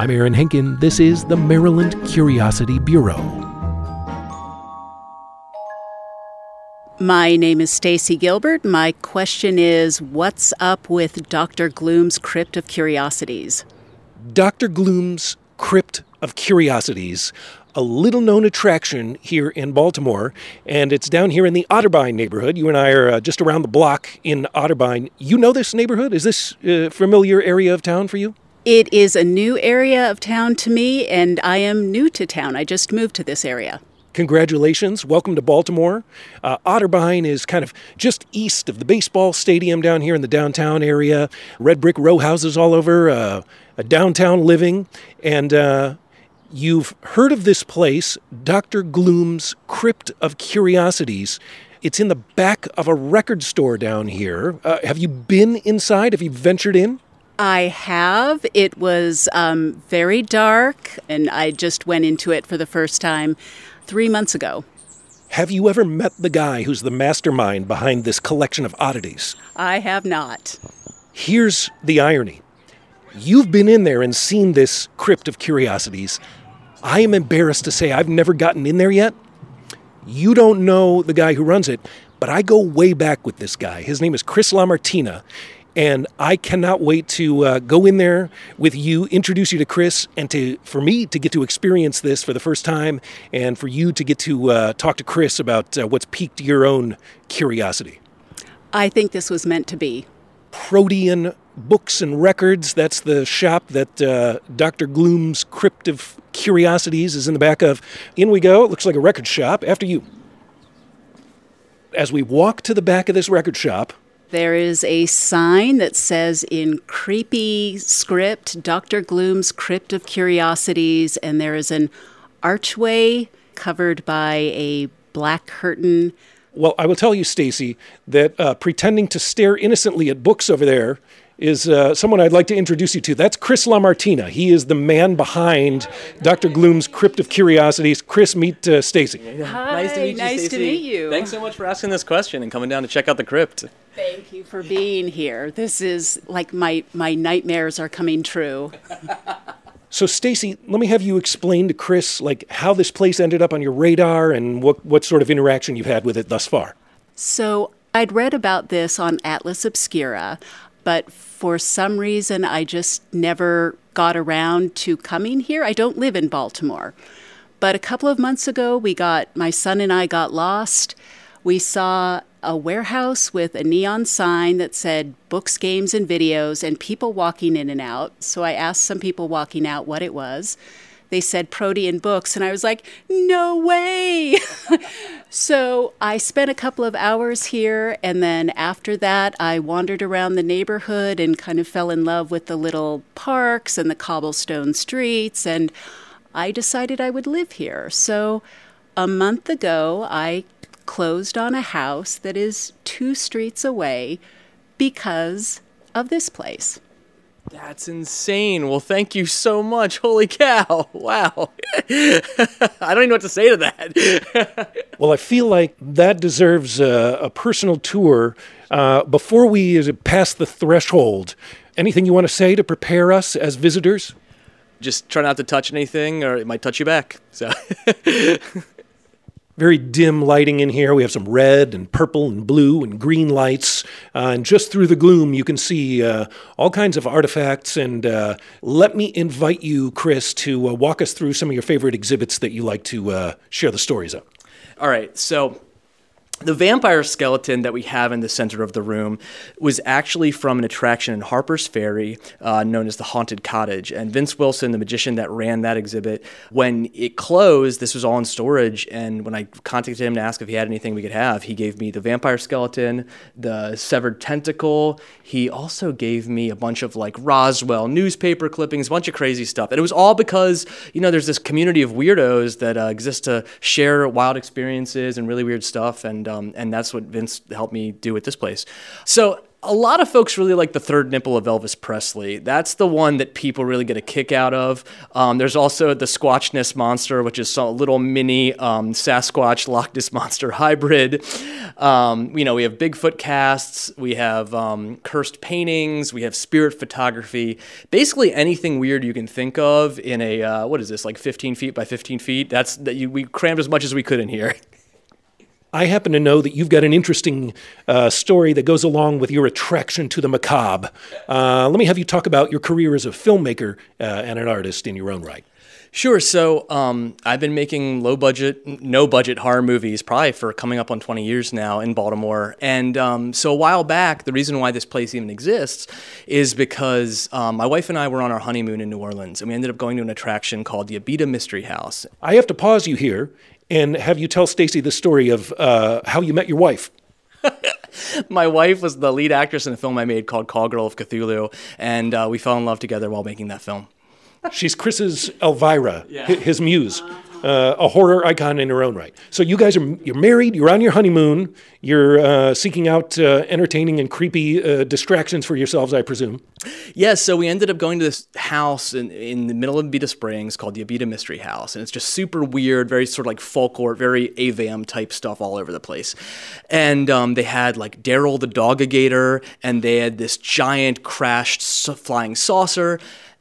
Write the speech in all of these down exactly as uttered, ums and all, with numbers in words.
I'm Aaron Henkin. This is the Maryland Curiosity Bureau. My name is Stacy Gilbert. My question is, what's up with Doctor Gloom's Crypt of Curiosities? Doctor Gloom's Crypt of Curiosities, a little-known attraction here in Baltimore, and it's down here in the Otterbein neighborhood. You and I are uh, just around the block in Otterbein. You know this neighborhood? Is this a familiar area of town for you? It is a new area of town to me, and I am new to town. I just moved to this area. Congratulations. Welcome to Baltimore. Uh, Otterbein is kind of just east of the baseball stadium down here in the downtown area. Red brick row houses all over, uh, a downtown living. And uh, you've heard of this place, Doctor Gloom's Crypt of Curiosities. It's in the back of a record store down here. Uh, have you been inside? Have you ventured in? I have. It was um, very dark, and I just went into it for the first time three months ago. Have you ever met the guy who's the mastermind behind this collection of oddities? I have not. Here's the irony. You've been in there and seen this Crypt of Curiosities. I am embarrassed to say I've never gotten in there yet. You don't know the guy who runs it, but I go way back with this guy. His name is Chris LaMartina, and I cannot wait to uh, go in there with you, introduce you to Chris, and to for me to get to experience this for the first time, and for you to get to uh, talk to Chris about uh, what's piqued your own curiosity. I think this was meant to be. Protean Books and Records, that's the shop that uh, Doctor Gloom's Crypt of Curiosities is in the back of. In we go. It looks like a record shop. After you. As we walk to the back of this record shop, there is a sign that says in creepy script, Doctor Gloom's Crypt of Curiosities, and there is an archway covered by a black curtain. Well, I will tell you, Stacy, that uh, pretending to stare innocently at books over there is uh, someone I'd like to introduce you to. That's Chris LaMartina. He is the man behind Doctor Gloom's Crypt of Curiosities. Chris, meet uh, Stacy. Hi, nice to meet you, nice Stacy. to meet you. Thanks so much for asking this question and coming down to check out the crypt. Thank you for being here. This is like my, my nightmares are coming true. So, Stacy, let me have you explain to Chris like how this place ended up on your radar and what, what sort of interaction you've had with it thus far. So I'd read about this on Atlas Obscura, but for some reason I just never got around to coming here. I don't live in Baltimore. But a couple of months ago, we got, my son and I got lost. We saw a warehouse with a neon sign that said books, games, and videos, and people walking in and out. So I asked some people walking out what it was. They said Protean Books, and I was like, no way! So I spent a couple of hours here, and then after that, I wandered around the neighborhood and kind of fell in love with the little parks and the cobblestone streets, and I decided I would live here. So a month ago, I closed on a house that is two streets away because of this place. That's insane. Well, thank you so much. Holy cow. Wow. I don't even know what to say to that. Well, I feel like that deserves a, a personal tour. Uh, before we pass the threshold, anything you want to say to prepare us as visitors? Just try not to touch anything or it might touch you back. So. Very dim lighting in here. We have some red and purple and blue and green lights. Uh, and just through the gloom, you can see uh, all kinds of artifacts. And uh, let me invite you, Chris, to uh, walk us through some of your favorite exhibits that you like to uh, share the stories of. All right. So the vampire skeleton that we have in the center of the room was actually from an attraction in Harper's Ferry uh, known as the Haunted Cottage. And Vince Wilson, the magician that ran that exhibit, when it closed, this was all in storage. And when I contacted him to ask if he had anything we could have, he gave me the vampire skeleton, the severed tentacle. He also gave me a bunch of like Roswell newspaper clippings, a bunch of crazy stuff. And it was all because, you know, there's this community of weirdos that uh, exist to share wild experiences and really weird stuff. And Um, and that's what Vince helped me do with this place. So a lot of folks really like The Third Nipple of Elvis Presley. That's the one that people really get a kick out of. Um, there's also the Squatchness Monster, which is a little mini um, Sasquatch Loch Ness Monster hybrid. Um, you know, we have Bigfoot casts, we have um, cursed paintings, we have spirit photography. Basically anything weird you can think of in a, uh, what is this, like fifteen feet by fifteen feet? That's that you, we crammed as much as we could in here. I happen to know that you've got an interesting uh, story that goes along with your attraction to the macabre. Uh, let me have you talk about your career as a filmmaker uh, and an artist in your own right. Sure. So um, I've been making low-budget, no-budget horror movies probably for coming up on twenty years now in Baltimore. And um, so a while back, the reason why this place even exists is because um, my wife and I were on our honeymoon in New Orleans, and we ended up going to an attraction called the Abita Mystery House. I have to pause you here and have you tell Stacy the story of uh, how you met your wife. My wife was the lead actress in a film I made called Call Girl of Cthulhu, and uh, we fell in love together while making that film. She's Chris's Elvira, yeah. His muse, uh, a horror icon in her own right. So you guys are you're married, you're on your honeymoon, you're uh, seeking out uh, entertaining and creepy uh, distractions for yourselves, I presume. Yes, yeah, so we ended up going to this house in, in the middle of Abita Springs called the Abita Mystery House, and it's just super weird, very sort of like folklore, very A V A M type stuff all over the place. And um, they had like Daryl the Dogagator, and they had this giant crashed flying saucer.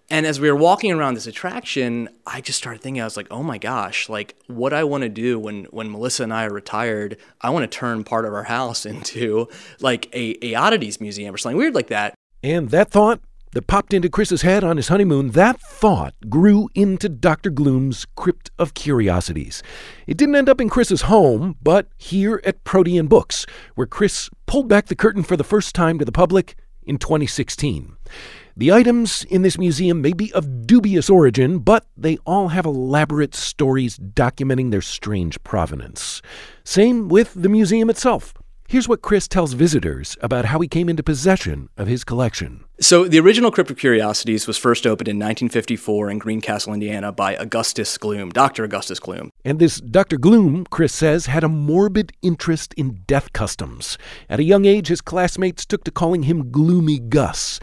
And as we were walking around this attraction, I just started thinking, I was like, oh my gosh, like what I want to do when, when Melissa and I are retired, I want to turn part of our house into like a, a oddities museum or something weird like that. And that thought that popped into Chris's head on his honeymoon, that thought grew into Doctor Gloom's Crypt of Curiosities. It didn't end up in Chris's home, but here at Protean Books, where Chris pulled back the curtain for the first time to the public in twenty sixteen. The items in this museum may be of dubious origin, but they all have elaborate stories documenting their strange provenance. Same with the museum itself. Here's what Chris tells visitors about how he came into possession of his collection. So the original Crypt of Curiosities was first opened in nineteen fifty-four in Greencastle, Indiana by Augustus Gloom, Doctor Augustus Gloom. And this Doctor Gloom, Chris says, had a morbid interest in death customs. At a young age, his classmates took to calling him Gloomy Gus.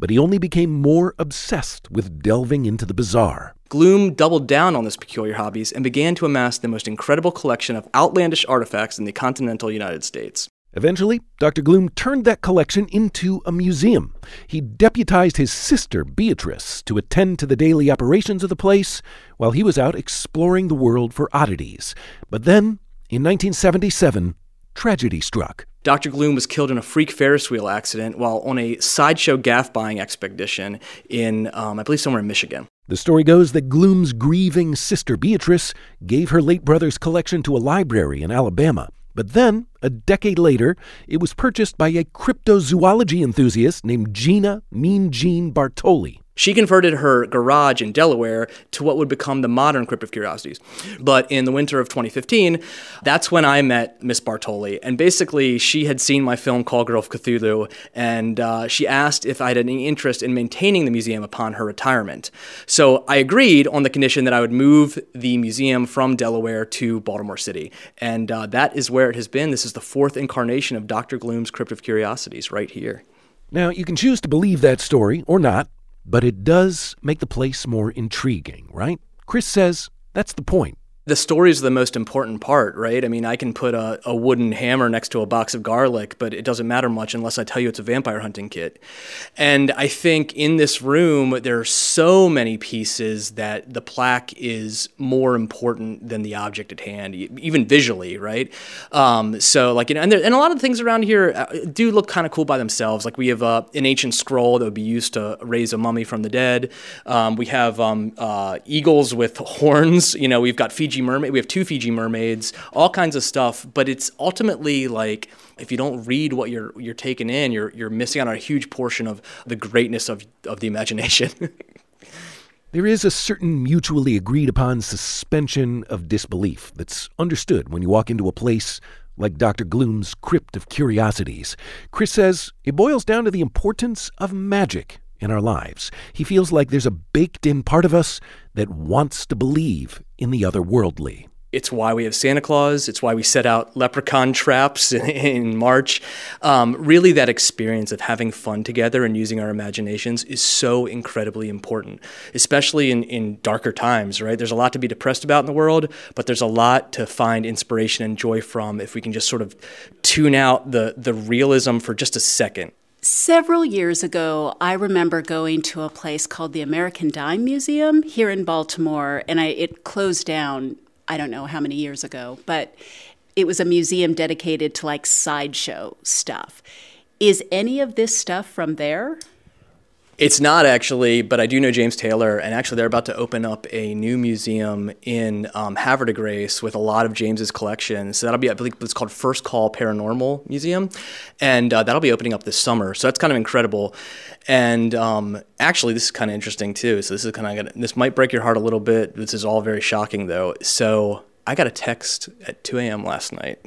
But he only became more obsessed with delving into the bizarre. Gloom doubled down on his peculiar hobbies and began to amass the most incredible collection of outlandish artifacts in the continental United States. Eventually, Doctor Gloom turned that collection into a museum. He deputized his sister, Beatrice, to attend to the daily operations of the place while he was out exploring the world for oddities. But then, in nineteen seventy-seven, tragedy struck. Doctor Gloom was killed in a freak Ferris wheel accident while on a sideshow gaff buying expedition in, um, I believe, somewhere in Michigan. The story goes that Gloom's grieving sister Beatrice gave her late brother's collection to a library in Alabama. But then, a decade later, it was purchased by a cryptozoology enthusiast named Gina Mean Jean Bartoli. She converted her garage in Delaware to what would become the modern Crypt of Curiosities. But in the winter of twenty fifteen, that's when I met Miss Bartoli. And basically, she had seen my film Call Girl of Cthulhu, and uh, she asked if I had any interest in maintaining the museum upon her retirement. So I agreed on the condition that I would move the museum from Delaware to Baltimore City. And uh, that is where it has been. This is the fourth incarnation of Doctor Gloom's Crypt of Curiosities right here. Now, you can choose to believe that story or not. But it does make the place more intriguing, right? Chris says that's the point. The story is the most important part, right? I mean, I can put a, a wooden hammer next to a box of garlic, but it doesn't matter much unless I tell you it's a vampire hunting kit. And I think in this room, there are so many pieces that the plaque is more important than the object at hand, even visually, right? Um, so like, you know, and, there, and a lot of the things around here do look kind of cool by themselves. Like we have uh, an ancient scroll that would be used to raise a mummy from the dead. Um, we have um, uh, eagles with horns. You know, we've got Fiji Mermaid. We have two Fiji mermaids, all kinds of stuff, but it's ultimately like if you don't read what you're you're taking in, you're you're missing out on a huge portion of the greatness of, of the imagination. There is a certain mutually agreed upon suspension of disbelief that's understood when you walk into a place like Doctor Gloom's Crypt of Curiosities. Chris says it boils down to the importance of magic in our lives. He feels like there's a baked-in part of us that wants to believe in the otherworldly. It's why we have Santa Claus. It's why we set out leprechaun traps in, in March. Um, really, that experience of having fun together and using our imaginations is so incredibly important, especially in, in darker times, right? There's a lot to be depressed about in the world, but there's a lot to find inspiration and joy from if we can just sort of tune out the, the realism for just a second. Several years ago, I remember going to a place called the American Dime Museum here in Baltimore, and I, it closed down I don't know how many years ago, but it was a museum dedicated to like sideshow stuff. Is any of this stuff from there? It's not actually, but I do know James Taylor, and actually they're about to open up a new museum in um, Havre de Grace with a lot of James's collection. So that'll be, I believe it's called First Call Paranormal Museum, and uh, that'll be opening up this summer. So that's kind of incredible. And um, actually, this is kind of interesting too. So this is kind of gonna, this might break your heart a little bit. This is all very shocking though. So I got a text at two a.m. last night,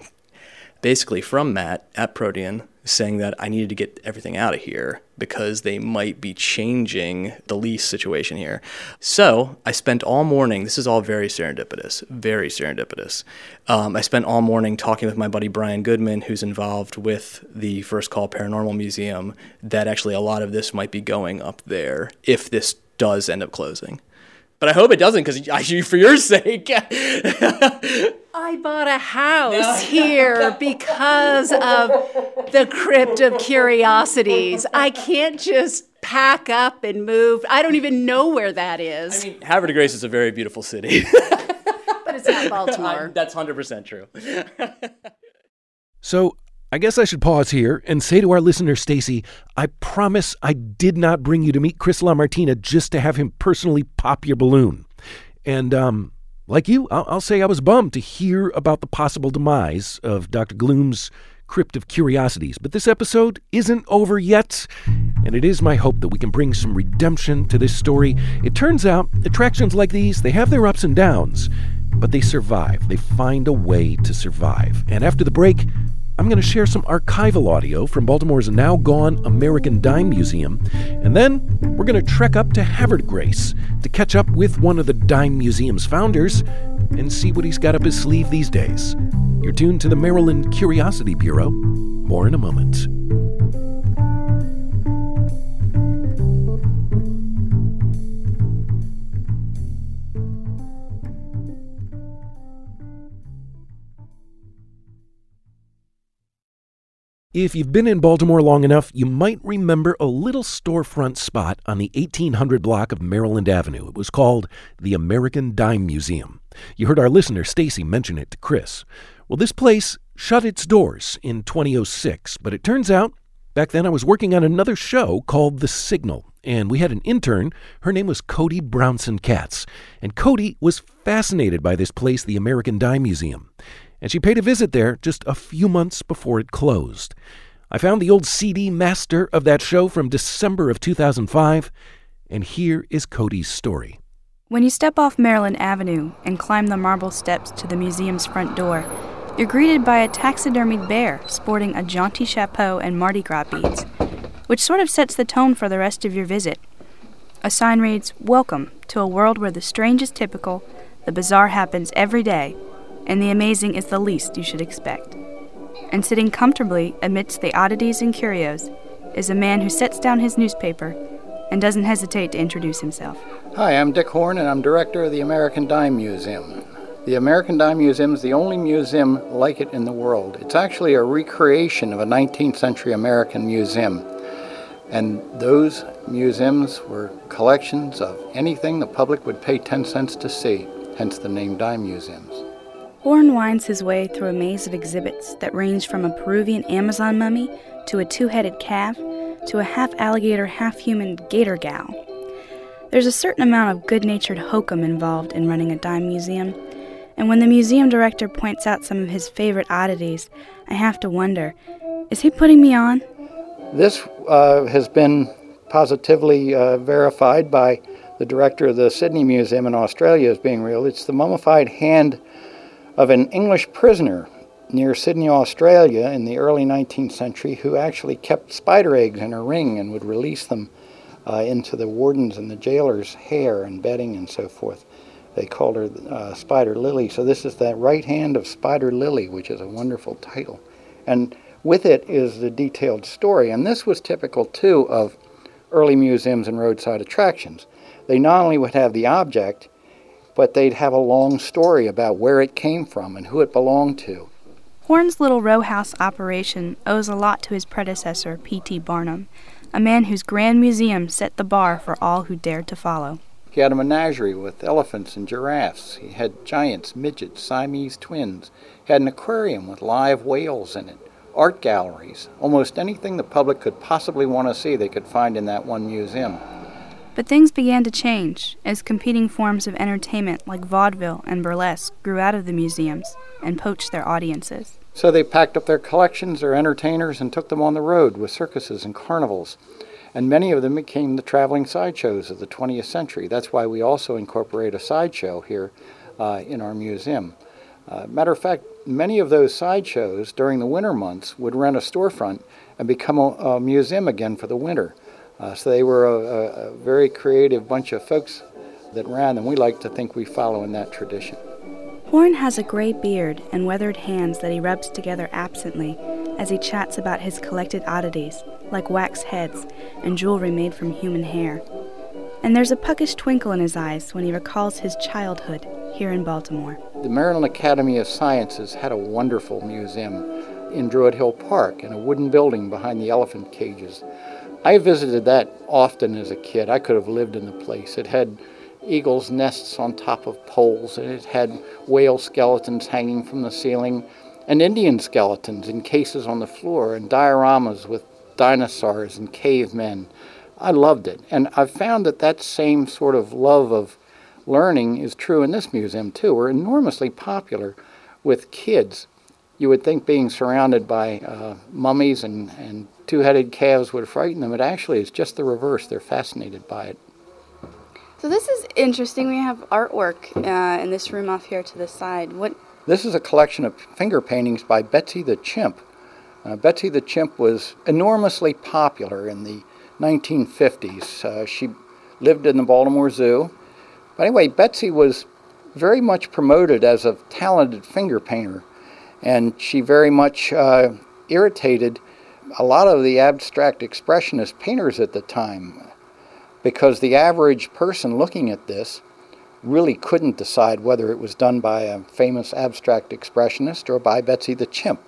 basically from Matt at Protean, saying that I needed to get everything out of here because they might be changing the lease situation here. So I spent all morning, this is all very serendipitous, very serendipitous. Um, I spent all morning talking with my buddy Brian Goodman, who's involved with the First Call Paranormal Museum, that actually a lot of this might be going up there if this does end up closing. But I hope it doesn't, because for your sake. I bought a house no. here because of the Crypt of Curiosities. I can't just pack up and move. I don't even know where that is. I mean, Havre de Grace is a very beautiful city. But it's not Baltimore. I, that's one hundred percent true. So I guess I should pause here and say to our listener, Stacy, I promise I did not bring you to meet Chris LaMartina just to have him personally pop your balloon. And um, like you, I'll, I'll say I was bummed to hear about the possible demise of Doctor Gloom's Crypt of Curiosities. But this episode isn't over yet, and it is my hope that we can bring some redemption to this story. It turns out attractions like these, they have their ups and downs, but they survive. They find a way to survive. And after the break, I'm going to share some archival audio from Baltimore's now-gone American Dime Museum, and then we're going to trek up to Havre de Grace to catch up with one of the Dime Museum's founders and see what he's got up his sleeve these days. You're tuned to the Maryland Curiosity Bureau. More in a moment. If you've been in Baltimore long enough, you might remember a little storefront spot on the eighteen hundred block of Maryland Avenue. It was called the American Dime Museum. You heard our listener, Stacy, mention it to Chris. Well, this place shut its doors in twenty oh six, but it turns out back then I was working on another show called The Signal, and we had an intern. Her name was Cody Brownson-Katz, and Cody was fascinated by this place, the American Dime Museum. And she paid a visit there just a few months before it closed. I found the old C D master of that show from December of two thousand five, and here is Cody's story. When you step off Maryland Avenue and climb the marble steps to the museum's front door, you're greeted by a taxidermied bear sporting a jaunty chapeau and Mardi Gras beads, which sort of sets the tone for the rest of your visit. A sign reads, "Welcome to a world where the strange is typical, the bizarre happens every day, and the amazing is the least you should expect." And sitting comfortably amidst the oddities and curios is a man who sets down his newspaper and doesn't hesitate to introduce himself. Hi, I'm Dick Horne, and I'm director of the American Dime Museum. The American Dime Museum is the only museum like it in the world. It's actually a recreation of a nineteenth century American museum. And those museums were collections of anything the public would pay ten cents to see, hence the name Dime Museums. Horne winds his way through a maze of exhibits that range from a Peruvian Amazon mummy to a two-headed calf to a half-alligator, half-human gator gal. There's a certain amount of good-natured hokum involved in running a dime museum, and when the museum director points out some of his favorite oddities, I have to wonder, is he putting me on? This uh, has been positively uh, verified by the director of the Sydney Museum in Australia as being real. It's the mummified hand of an English prisoner near Sydney, Australia in the early nineteenth century who actually kept spider eggs in a ring and would release them uh, into the warden's and the jailer's hair and bedding and so forth. They called her uh, Spider Lily. So this is that right hand of Spider Lily, which is a wonderful title. And with it is the detailed story. And this was typical, too, of early museums and roadside attractions. They not only would have the object, but they'd have a long story about where it came from and who it belonged to. Horne's little row house operation owes a lot to his predecessor, P T Barnum, a man whose grand museum set the bar for all who dared to follow. He had a menagerie with elephants and giraffes. He had giants, midgets, Siamese twins. He had an aquarium with live whales in it, art galleries, almost anything the public could possibly want to see they could find in that one museum. But things began to change as competing forms of entertainment like vaudeville and burlesque grew out of the museums and poached their audiences. So they packed up their collections, their entertainers, and took them on the road with circuses and carnivals. And many of them became the traveling sideshows of the twentieth century. That's why we also incorporate a sideshow here uh, in our museum. Uh, matter of fact, many of those sideshows during the winter months would rent a storefront and become a, a museum again for the winter. Uh, so they were a, a, a very creative bunch of folks that ran, and we like to think we follow in that tradition. Horne has a gray beard and weathered hands that he rubs together absently as he chats about his collected oddities, like wax heads and jewelry made from human hair. And there's a puckish twinkle in his eyes when he recalls his childhood here in Baltimore. The Maryland Academy of Sciences had a wonderful museum in Druid Hill Park in a wooden building behind the elephant cages. I visited that often as a kid. I could have lived in the place. It had eagles' nests on top of poles, and it had whale skeletons hanging from the ceiling, and Indian skeletons in cases on the floor, and dioramas with dinosaurs and cavemen. I loved it, and I've found that that same sort of love of learning is true in this museum, too. We're enormously popular with kids. You would think being surrounded by uh, mummies and, and two-headed calves would frighten them. It actually is just the reverse. They're fascinated by it. So this is interesting. We have artwork uh, in this room off here to the side. What? This is a collection of finger paintings by Betsy the Chimp. Uh, Betsy the Chimp was enormously popular in the nineteen fifties. Uh, she lived in the Baltimore Zoo. But anyway, Betsy was very much promoted as a talented finger painter, and she very much uh, irritated a lot of the abstract expressionist painters at the time, because the average person looking at this really couldn't decide whether it was done by a famous abstract expressionist or by Betsy the Chimp.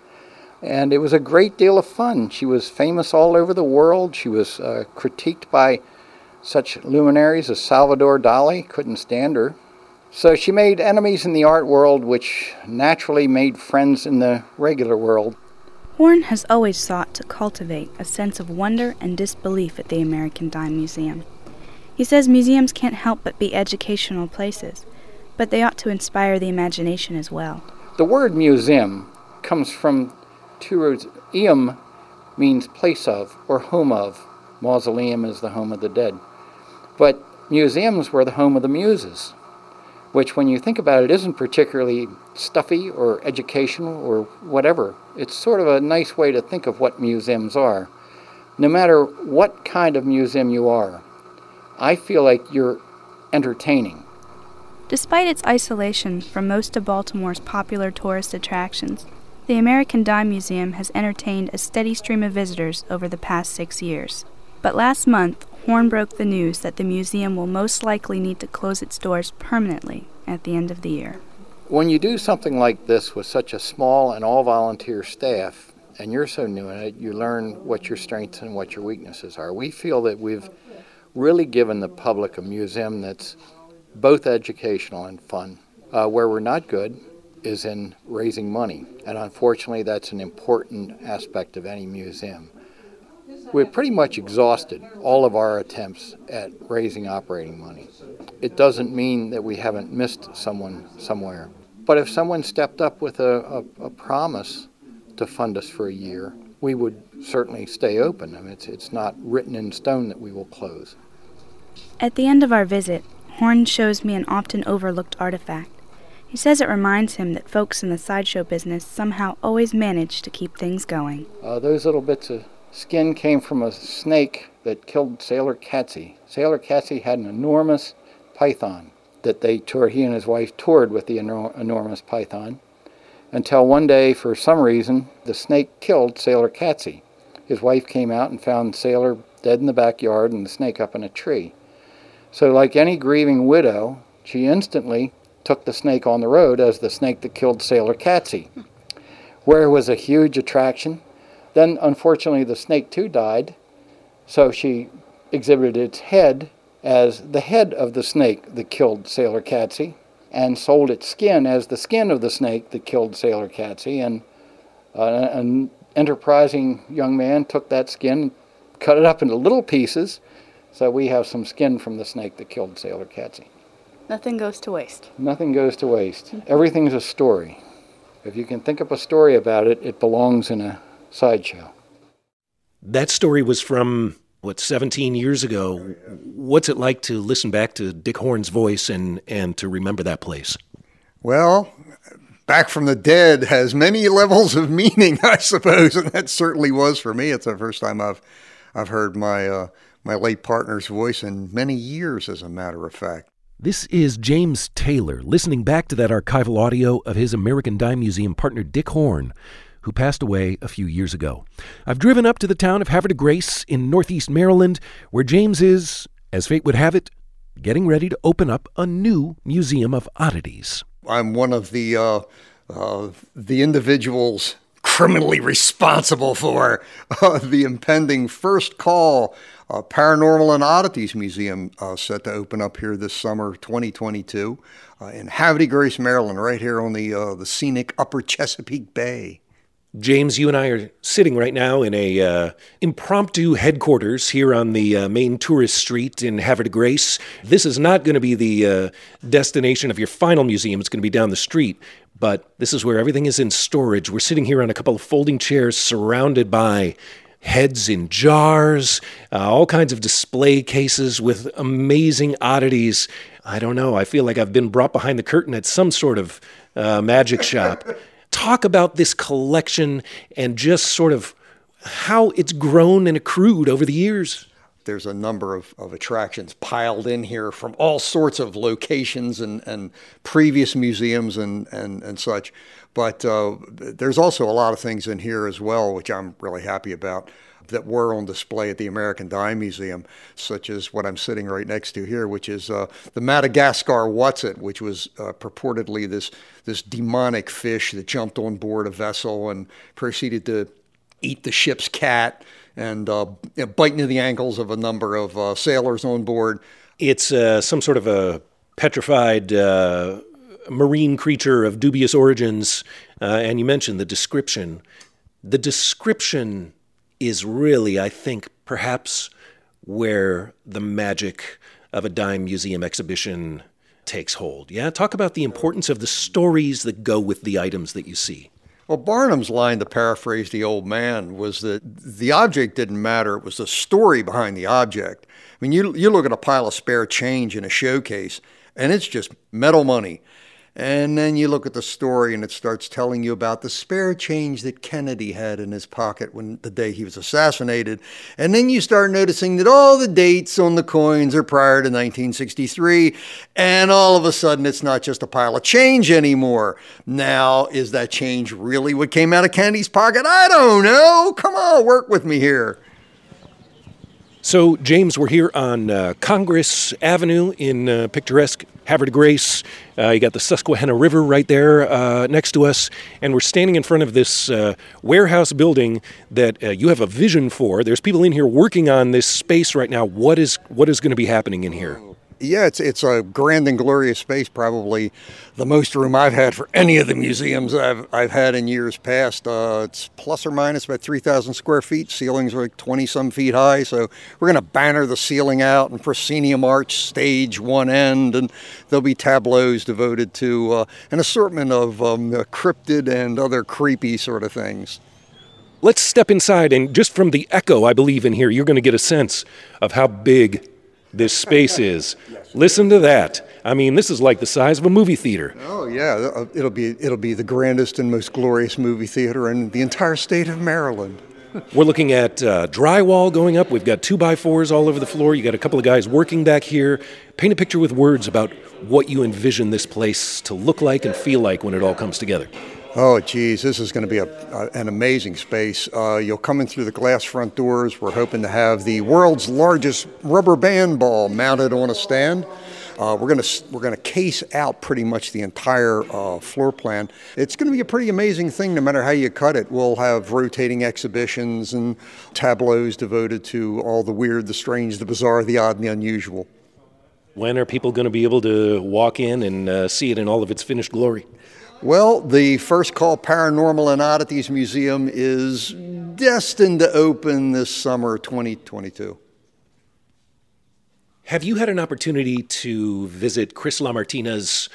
And it was a great deal of fun. She was famous all over the world. She was uh, critiqued by such luminaries as Salvador Dali. Couldn't stand her. So she made enemies in the art world, which naturally made friends in the regular world. Horne has always sought to cultivate a sense of wonder and disbelief at the American Dime Museum. He says museums can't help but be educational places, but they ought to inspire the imagination as well. The word museum comes from two roots. Eum means place of or home of. Mausoleum is the home of the dead. But museums were the home of the muses, which when you think about it isn't particularly stuffy or educational or whatever. It's sort of a nice way to think of what museums are. No matter what kind of museum you are, I feel like you're entertaining. Despite its isolation from most of Baltimore's popular tourist attractions, the American Dime Museum has entertained a steady stream of visitors over the past six years. But last month, Horne broke the news that the museum will most likely need to close its doors permanently at the end of the year. When you do something like this with such a small and all-volunteer staff, and you're so new in it, you learn what your strengths and what your weaknesses are. We feel that we've really given the public a museum that's both educational and fun. Uh, where we're not good is in raising money, and unfortunately that's an important aspect of any museum. We're pretty much exhausted all of our attempts at raising operating money. It doesn't mean that we haven't missed someone somewhere, but if someone stepped up with a, a, a promise to fund us for a year, we would certainly stay open. I mean, it's, it's not written in stone that we will close. At the end of our visit, Horne shows me an often overlooked artifact. He says it reminds him that folks in the sideshow business somehow always manage to keep things going. Uh, those little bits of skin came from a snake that killed Sailor Katsey. Sailor Katsey had an enormous python, that they toured, he and his wife toured with the enor enormous python, until one day, for some reason, the snake killed Sailor Katsey. His wife came out and found Sailor dead in the backyard and the snake up in a tree. So like any grieving widow, she instantly took the snake on the road as the snake that killed Sailor Katsey, where it was a huge attraction. Then, unfortunately, the snake too died, so she exhibited its head as the head of the snake that killed Sailor Katsey, and sold its skin as the skin of the snake that killed Sailor Katsey. And uh, an enterprising young man took that skin, cut it up into little pieces, so we have some skin from the snake that killed Sailor Katsey. Nothing goes to waste. Nothing goes to waste. Mm-hmm. Everything's a story. If you can think up a story about it, it belongs in a sideshow. That story was from, what, seventeen years ago. What's it like to listen back to Dick Horne's voice and, and to remember that place? Well, Back from the Dead has many levels of meaning, I suppose, and that certainly was for me. It's the first time I've, I've heard my, uh, my late partner's voice in many years, as a matter of fact. This is James Taylor listening back to that archival audio of his American Dime Museum partner Dick Horne, who passed away a few years ago. I've driven up to the town of Havre de Grace in northeast Maryland, where James is, as fate would have it, getting ready to open up a new museum of oddities. I'm one of the uh, uh, the individuals criminally responsible for uh, the impending First Call uh, Paranormal and Oddities Museum uh, set to open up here this summer, twenty twenty-two, uh, in Havre de Grace, Maryland, right here on the uh, the scenic Upper Chesapeake Bay. James, you and I are sitting right now in a uh, impromptu headquarters here on the uh, main tourist street in Havre de Grace. This is not going to be the uh, destination of your final museum. It's going to be down the street, but this is where everything is in storage. We're sitting here on a couple of folding chairs surrounded by heads in jars, uh, all kinds of display cases with amazing oddities. I don't know. I feel like I've been brought behind the curtain at some sort of uh, magic shop. Talk about this collection and just sort of how it's grown and accrued over the years. There's a number of, of attractions piled in here from all sorts of locations and, and previous museums and, and, and such. But uh, there's also a lot of things in here as well, which I'm really happy about, that were on display at the American Dime Museum, such as what I'm sitting right next to here, which is uh, the Madagascar Whatsit, which was uh, purportedly this this demonic fish that jumped on board a vessel and proceeded to eat the ship's cat and uh, bite into the ankles of a number of uh, sailors on board. It's uh, some sort of a petrified uh, marine creature of dubious origins, uh, and you mentioned the description. The description is really, I think, perhaps where the magic of a dime museum exhibition takes hold. Yeah, talk about the importance of the stories that go with the items that you see. Well, Barnum's line, to paraphrase the old man, was that the object didn't matter, it was the story behind the object. I mean, you, you look at a pile of spare change in a showcase, and it's just metal money. And then you look at the story and it starts telling you about the spare change that Kennedy had in his pocket when the day he was assassinated. And then you start noticing that all the dates on the coins are prior to nineteen sixty-three. And all of a sudden, it's not just a pile of change anymore. Now, is that change really what came out of Kennedy's pocket? I don't know. Come on, work with me here. So, James, we're here on uh, Congress Avenue in uh, picturesque Havre de Grace. Uh, you got the Susquehanna River right there uh, next to us. And we're standing in front of this uh, warehouse building that uh, you have a vision for. There's people in here working on this space right now. What is what is going to be happening in here? Yeah, it's it's a grand and glorious space, probably the most room I've had for any of the museums I've I've had in years past. Uh, it's plus or minus about three thousand square feet. Ceilings are like twenty-some feet high, so we're going to banner the ceiling out and proscenium arch stage one end, and there'll be tableaus devoted to uh, an assortment of um, cryptid and other creepy sort of things. Let's step inside, and just from the echo, I believe, in here, you're going to get a sense of how big this space is. Listen to that. I mean, this is like the size of a movie theater. Oh yeah, it'll be it'll be the grandest and most glorious movie theater in the entire state of Maryland. We're looking at uh, drywall going up. We've got two by fours all over the floor. You got a couple of guys working back here. Paint a picture with words about what you envision this place to look like and feel like when it all comes together. Oh, geez, this is going to be a, uh, an amazing space. Uh, you'll come in through the glass front doors. We're hoping to have the world's largest rubber band ball mounted on a stand. Uh, we're going to we're going to case out pretty much the entire uh, floor plan. It's going to be a pretty amazing thing no matter how you cut it. We'll have rotating exhibitions and tableaus devoted to all the weird, the strange, the bizarre, the odd, and the unusual. When are people going to be able to walk in and uh, see it in all of its finished glory? Well, the First Call Paranormal and Oddities Museum is destined to open this summer twenty twenty-two. Have you had an opportunity to visit Chris LaMartina's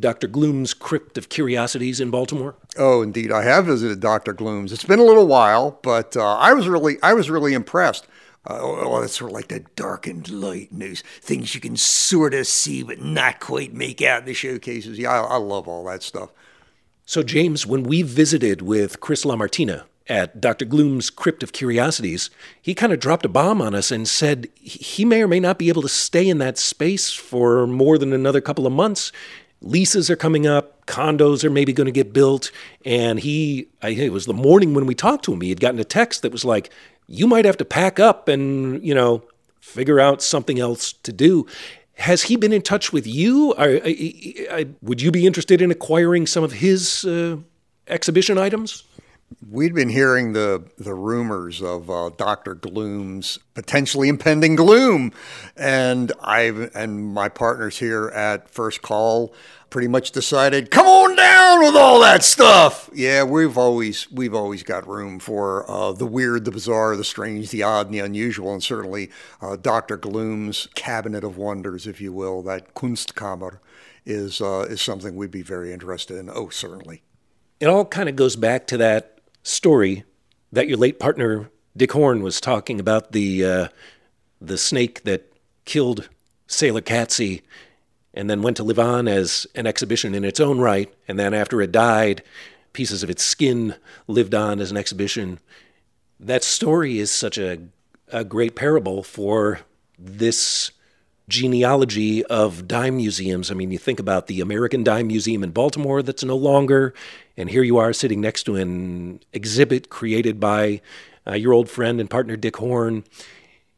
Doctor Gloom's Crypt of Curiosities in Baltimore? Oh, indeed. I have visited Doctor Gloom's. It's been a little while, but uh, I was really I was really impressed. Uh, oh, it's sort of like the darkened light news, things you can sort of see but not quite make out in the showcases. Yeah, I, I love all that stuff. So, James, when we visited with Chris LaMartina at Doctor Gloom's Crypt of Curiosities, he kind of dropped a bomb on us and said he may or may not be able to stay in that space for more than another couple of months. Leases are coming up, condos are maybe going to get built, and he, I, it was the morning when we talked to him, he had gotten a text that was like, you might have to pack up and, you know, figure out something else to do. Has he been in touch with you? Are, I, I, would you be interested in acquiring some of his uh, exhibition items? We'd been hearing the the rumors of uh, Doctor Gloom's potentially impending gloom, and I've and my partners here at First Call pretty much decided, come on down with all that stuff. Yeah, we've always we've always got room for uh, the weird, the bizarre, the strange, the odd, and the unusual, and certainly uh, Doctor Gloom's cabinet of wonders, if you will, that Kunstkammer, is uh, is something we'd be very interested in. Oh, certainly. It all kind of goes back to that story that your late partner Dick Horne was talking about, the uh, the snake that killed Sailor Katsey and then went to live on as an exhibition in its own right, and then after it died, pieces of its skin lived on as an exhibition. That story is such a, a great parable for this genealogy of dime museums. I mean, you think about the American Dime Museum in Baltimore that's no longer, and here you are sitting next to an exhibit created by uh, your old friend and partner Dick Horne.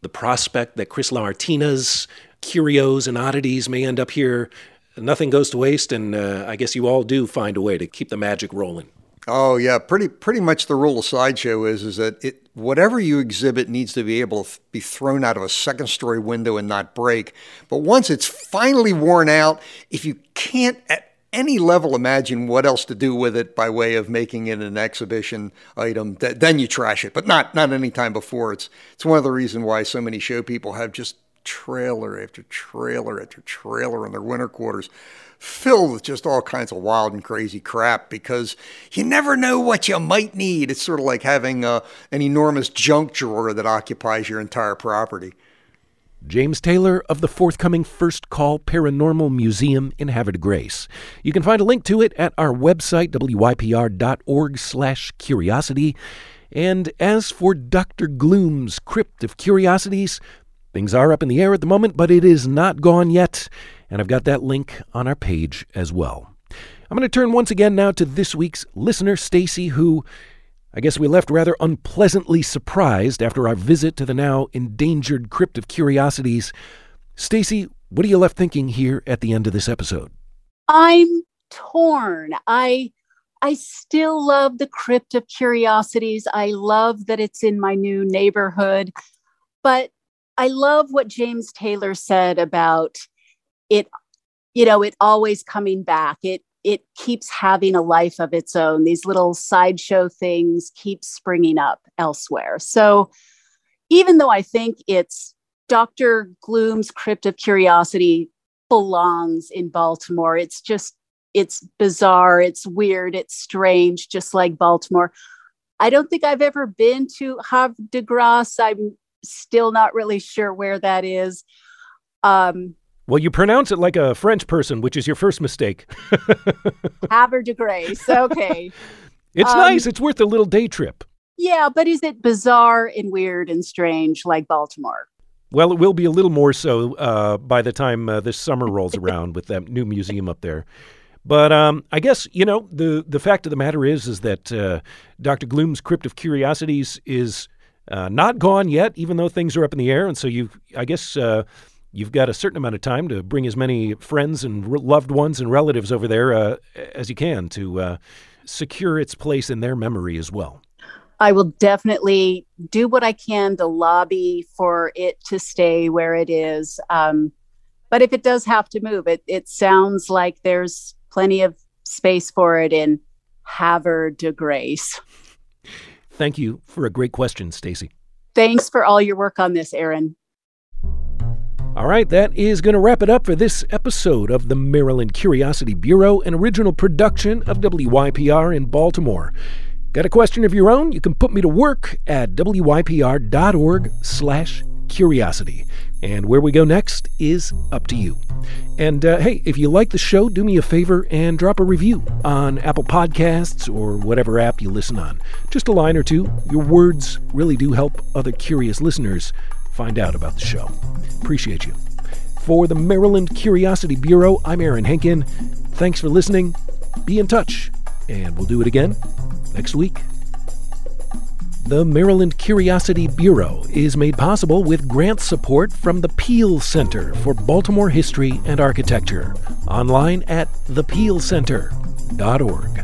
The prospect that Chris LaMartina's curios and oddities may end up here, nothing goes to waste, and uh, I guess you all do find a way to keep the magic rolling. Oh, yeah. Pretty pretty much the rule of Sideshow is, is that it whatever you exhibit needs to be able to th- be thrown out of a second-story window and not break. But once it's finally worn out, if you can't at any level imagine what else to do with it by way of making it an exhibition item, th- then you trash it. But not, not any time before. It's, it's one of the reasons why so many show people have just trailer after trailer after trailer in their winter quarters filled with just all kinds of wild and crazy crap, because you never know what you might need. It's sort of like having uh, an enormous junk drawer that occupies your entire property. James Taylor of the forthcoming First Call Paranormal Museum in Havre de Grace. You can find a link to it at our website, w y p r dot org slash curiosity. And as for Doctor Gloom's Crypt of Curiosities, things are up in the air at the moment, but it is not gone yet, and I've got that link on our page as well. I'm going to turn once again now to this week's listener, Stacy, who I guess we left rather unpleasantly surprised after our visit to the now endangered Crypt of Curiosities. Stacy, what are you left thinking here at the end of this episode? I'm torn. I I still love the Crypt of Curiosities. I love that it's in my new neighborhood, but I love what James Taylor said about it, you know, it always coming back. It it keeps having a life of its own. These little sideshow things keep springing up elsewhere. So even though I think it's Doctor Gloom's Crypt of Curiosity belongs in Baltimore, it's just, it's bizarre, it's weird, it's strange, just like Baltimore. I don't think I've ever been to Havre de Grace. I'm still not really sure where that is. Um, well, you pronounce it like a French person, which is your first mistake. Havre de Grace. Okay. It's um, nice. It's worth a little day trip. Yeah, but is it bizarre and weird and strange like Baltimore? Well, it will be a little more so uh, by the time uh, this summer rolls around with that new museum up there. But um, I guess, you know, the, the fact of the matter is, is that uh, Doctor Gloom's Crypt of Curiosities is uh, not gone yet, even though things are up in the air. And so you, I guess uh, you've got a certain amount of time to bring as many friends and re- loved ones and relatives over there uh, as you can to uh, secure its place in their memory as well. I will definitely do what I can to lobby for it to stay where it is. Um, but if it does have to move, it it sounds like there's plenty of space for it in Havre de Grace. Thank you for a great question, Stacy. Thanks for all your work on this, Aaron. All right, that is going to wrap it up for this episode of the Maryland Curiosity Bureau, an original production of W Y P R in Baltimore. Got a question of your own? You can put me to work at W Y P R dot org slash curiosity. And where we go next is up to you. And uh, hey, if you like the show, do me a favor and drop a review on Apple Podcasts or whatever app you listen on. Just a line or two. Your words really do help other curious listeners find out about the show. Appreciate you. For the Maryland Curiosity Bureau, I'm Aaron Henkin. Thanks for listening. Be in touch. And we'll do it again next week. The Maryland Curiosity Bureau is made possible with grant support from the Peel Center for Baltimore History and Architecture, online at the peel center dot org.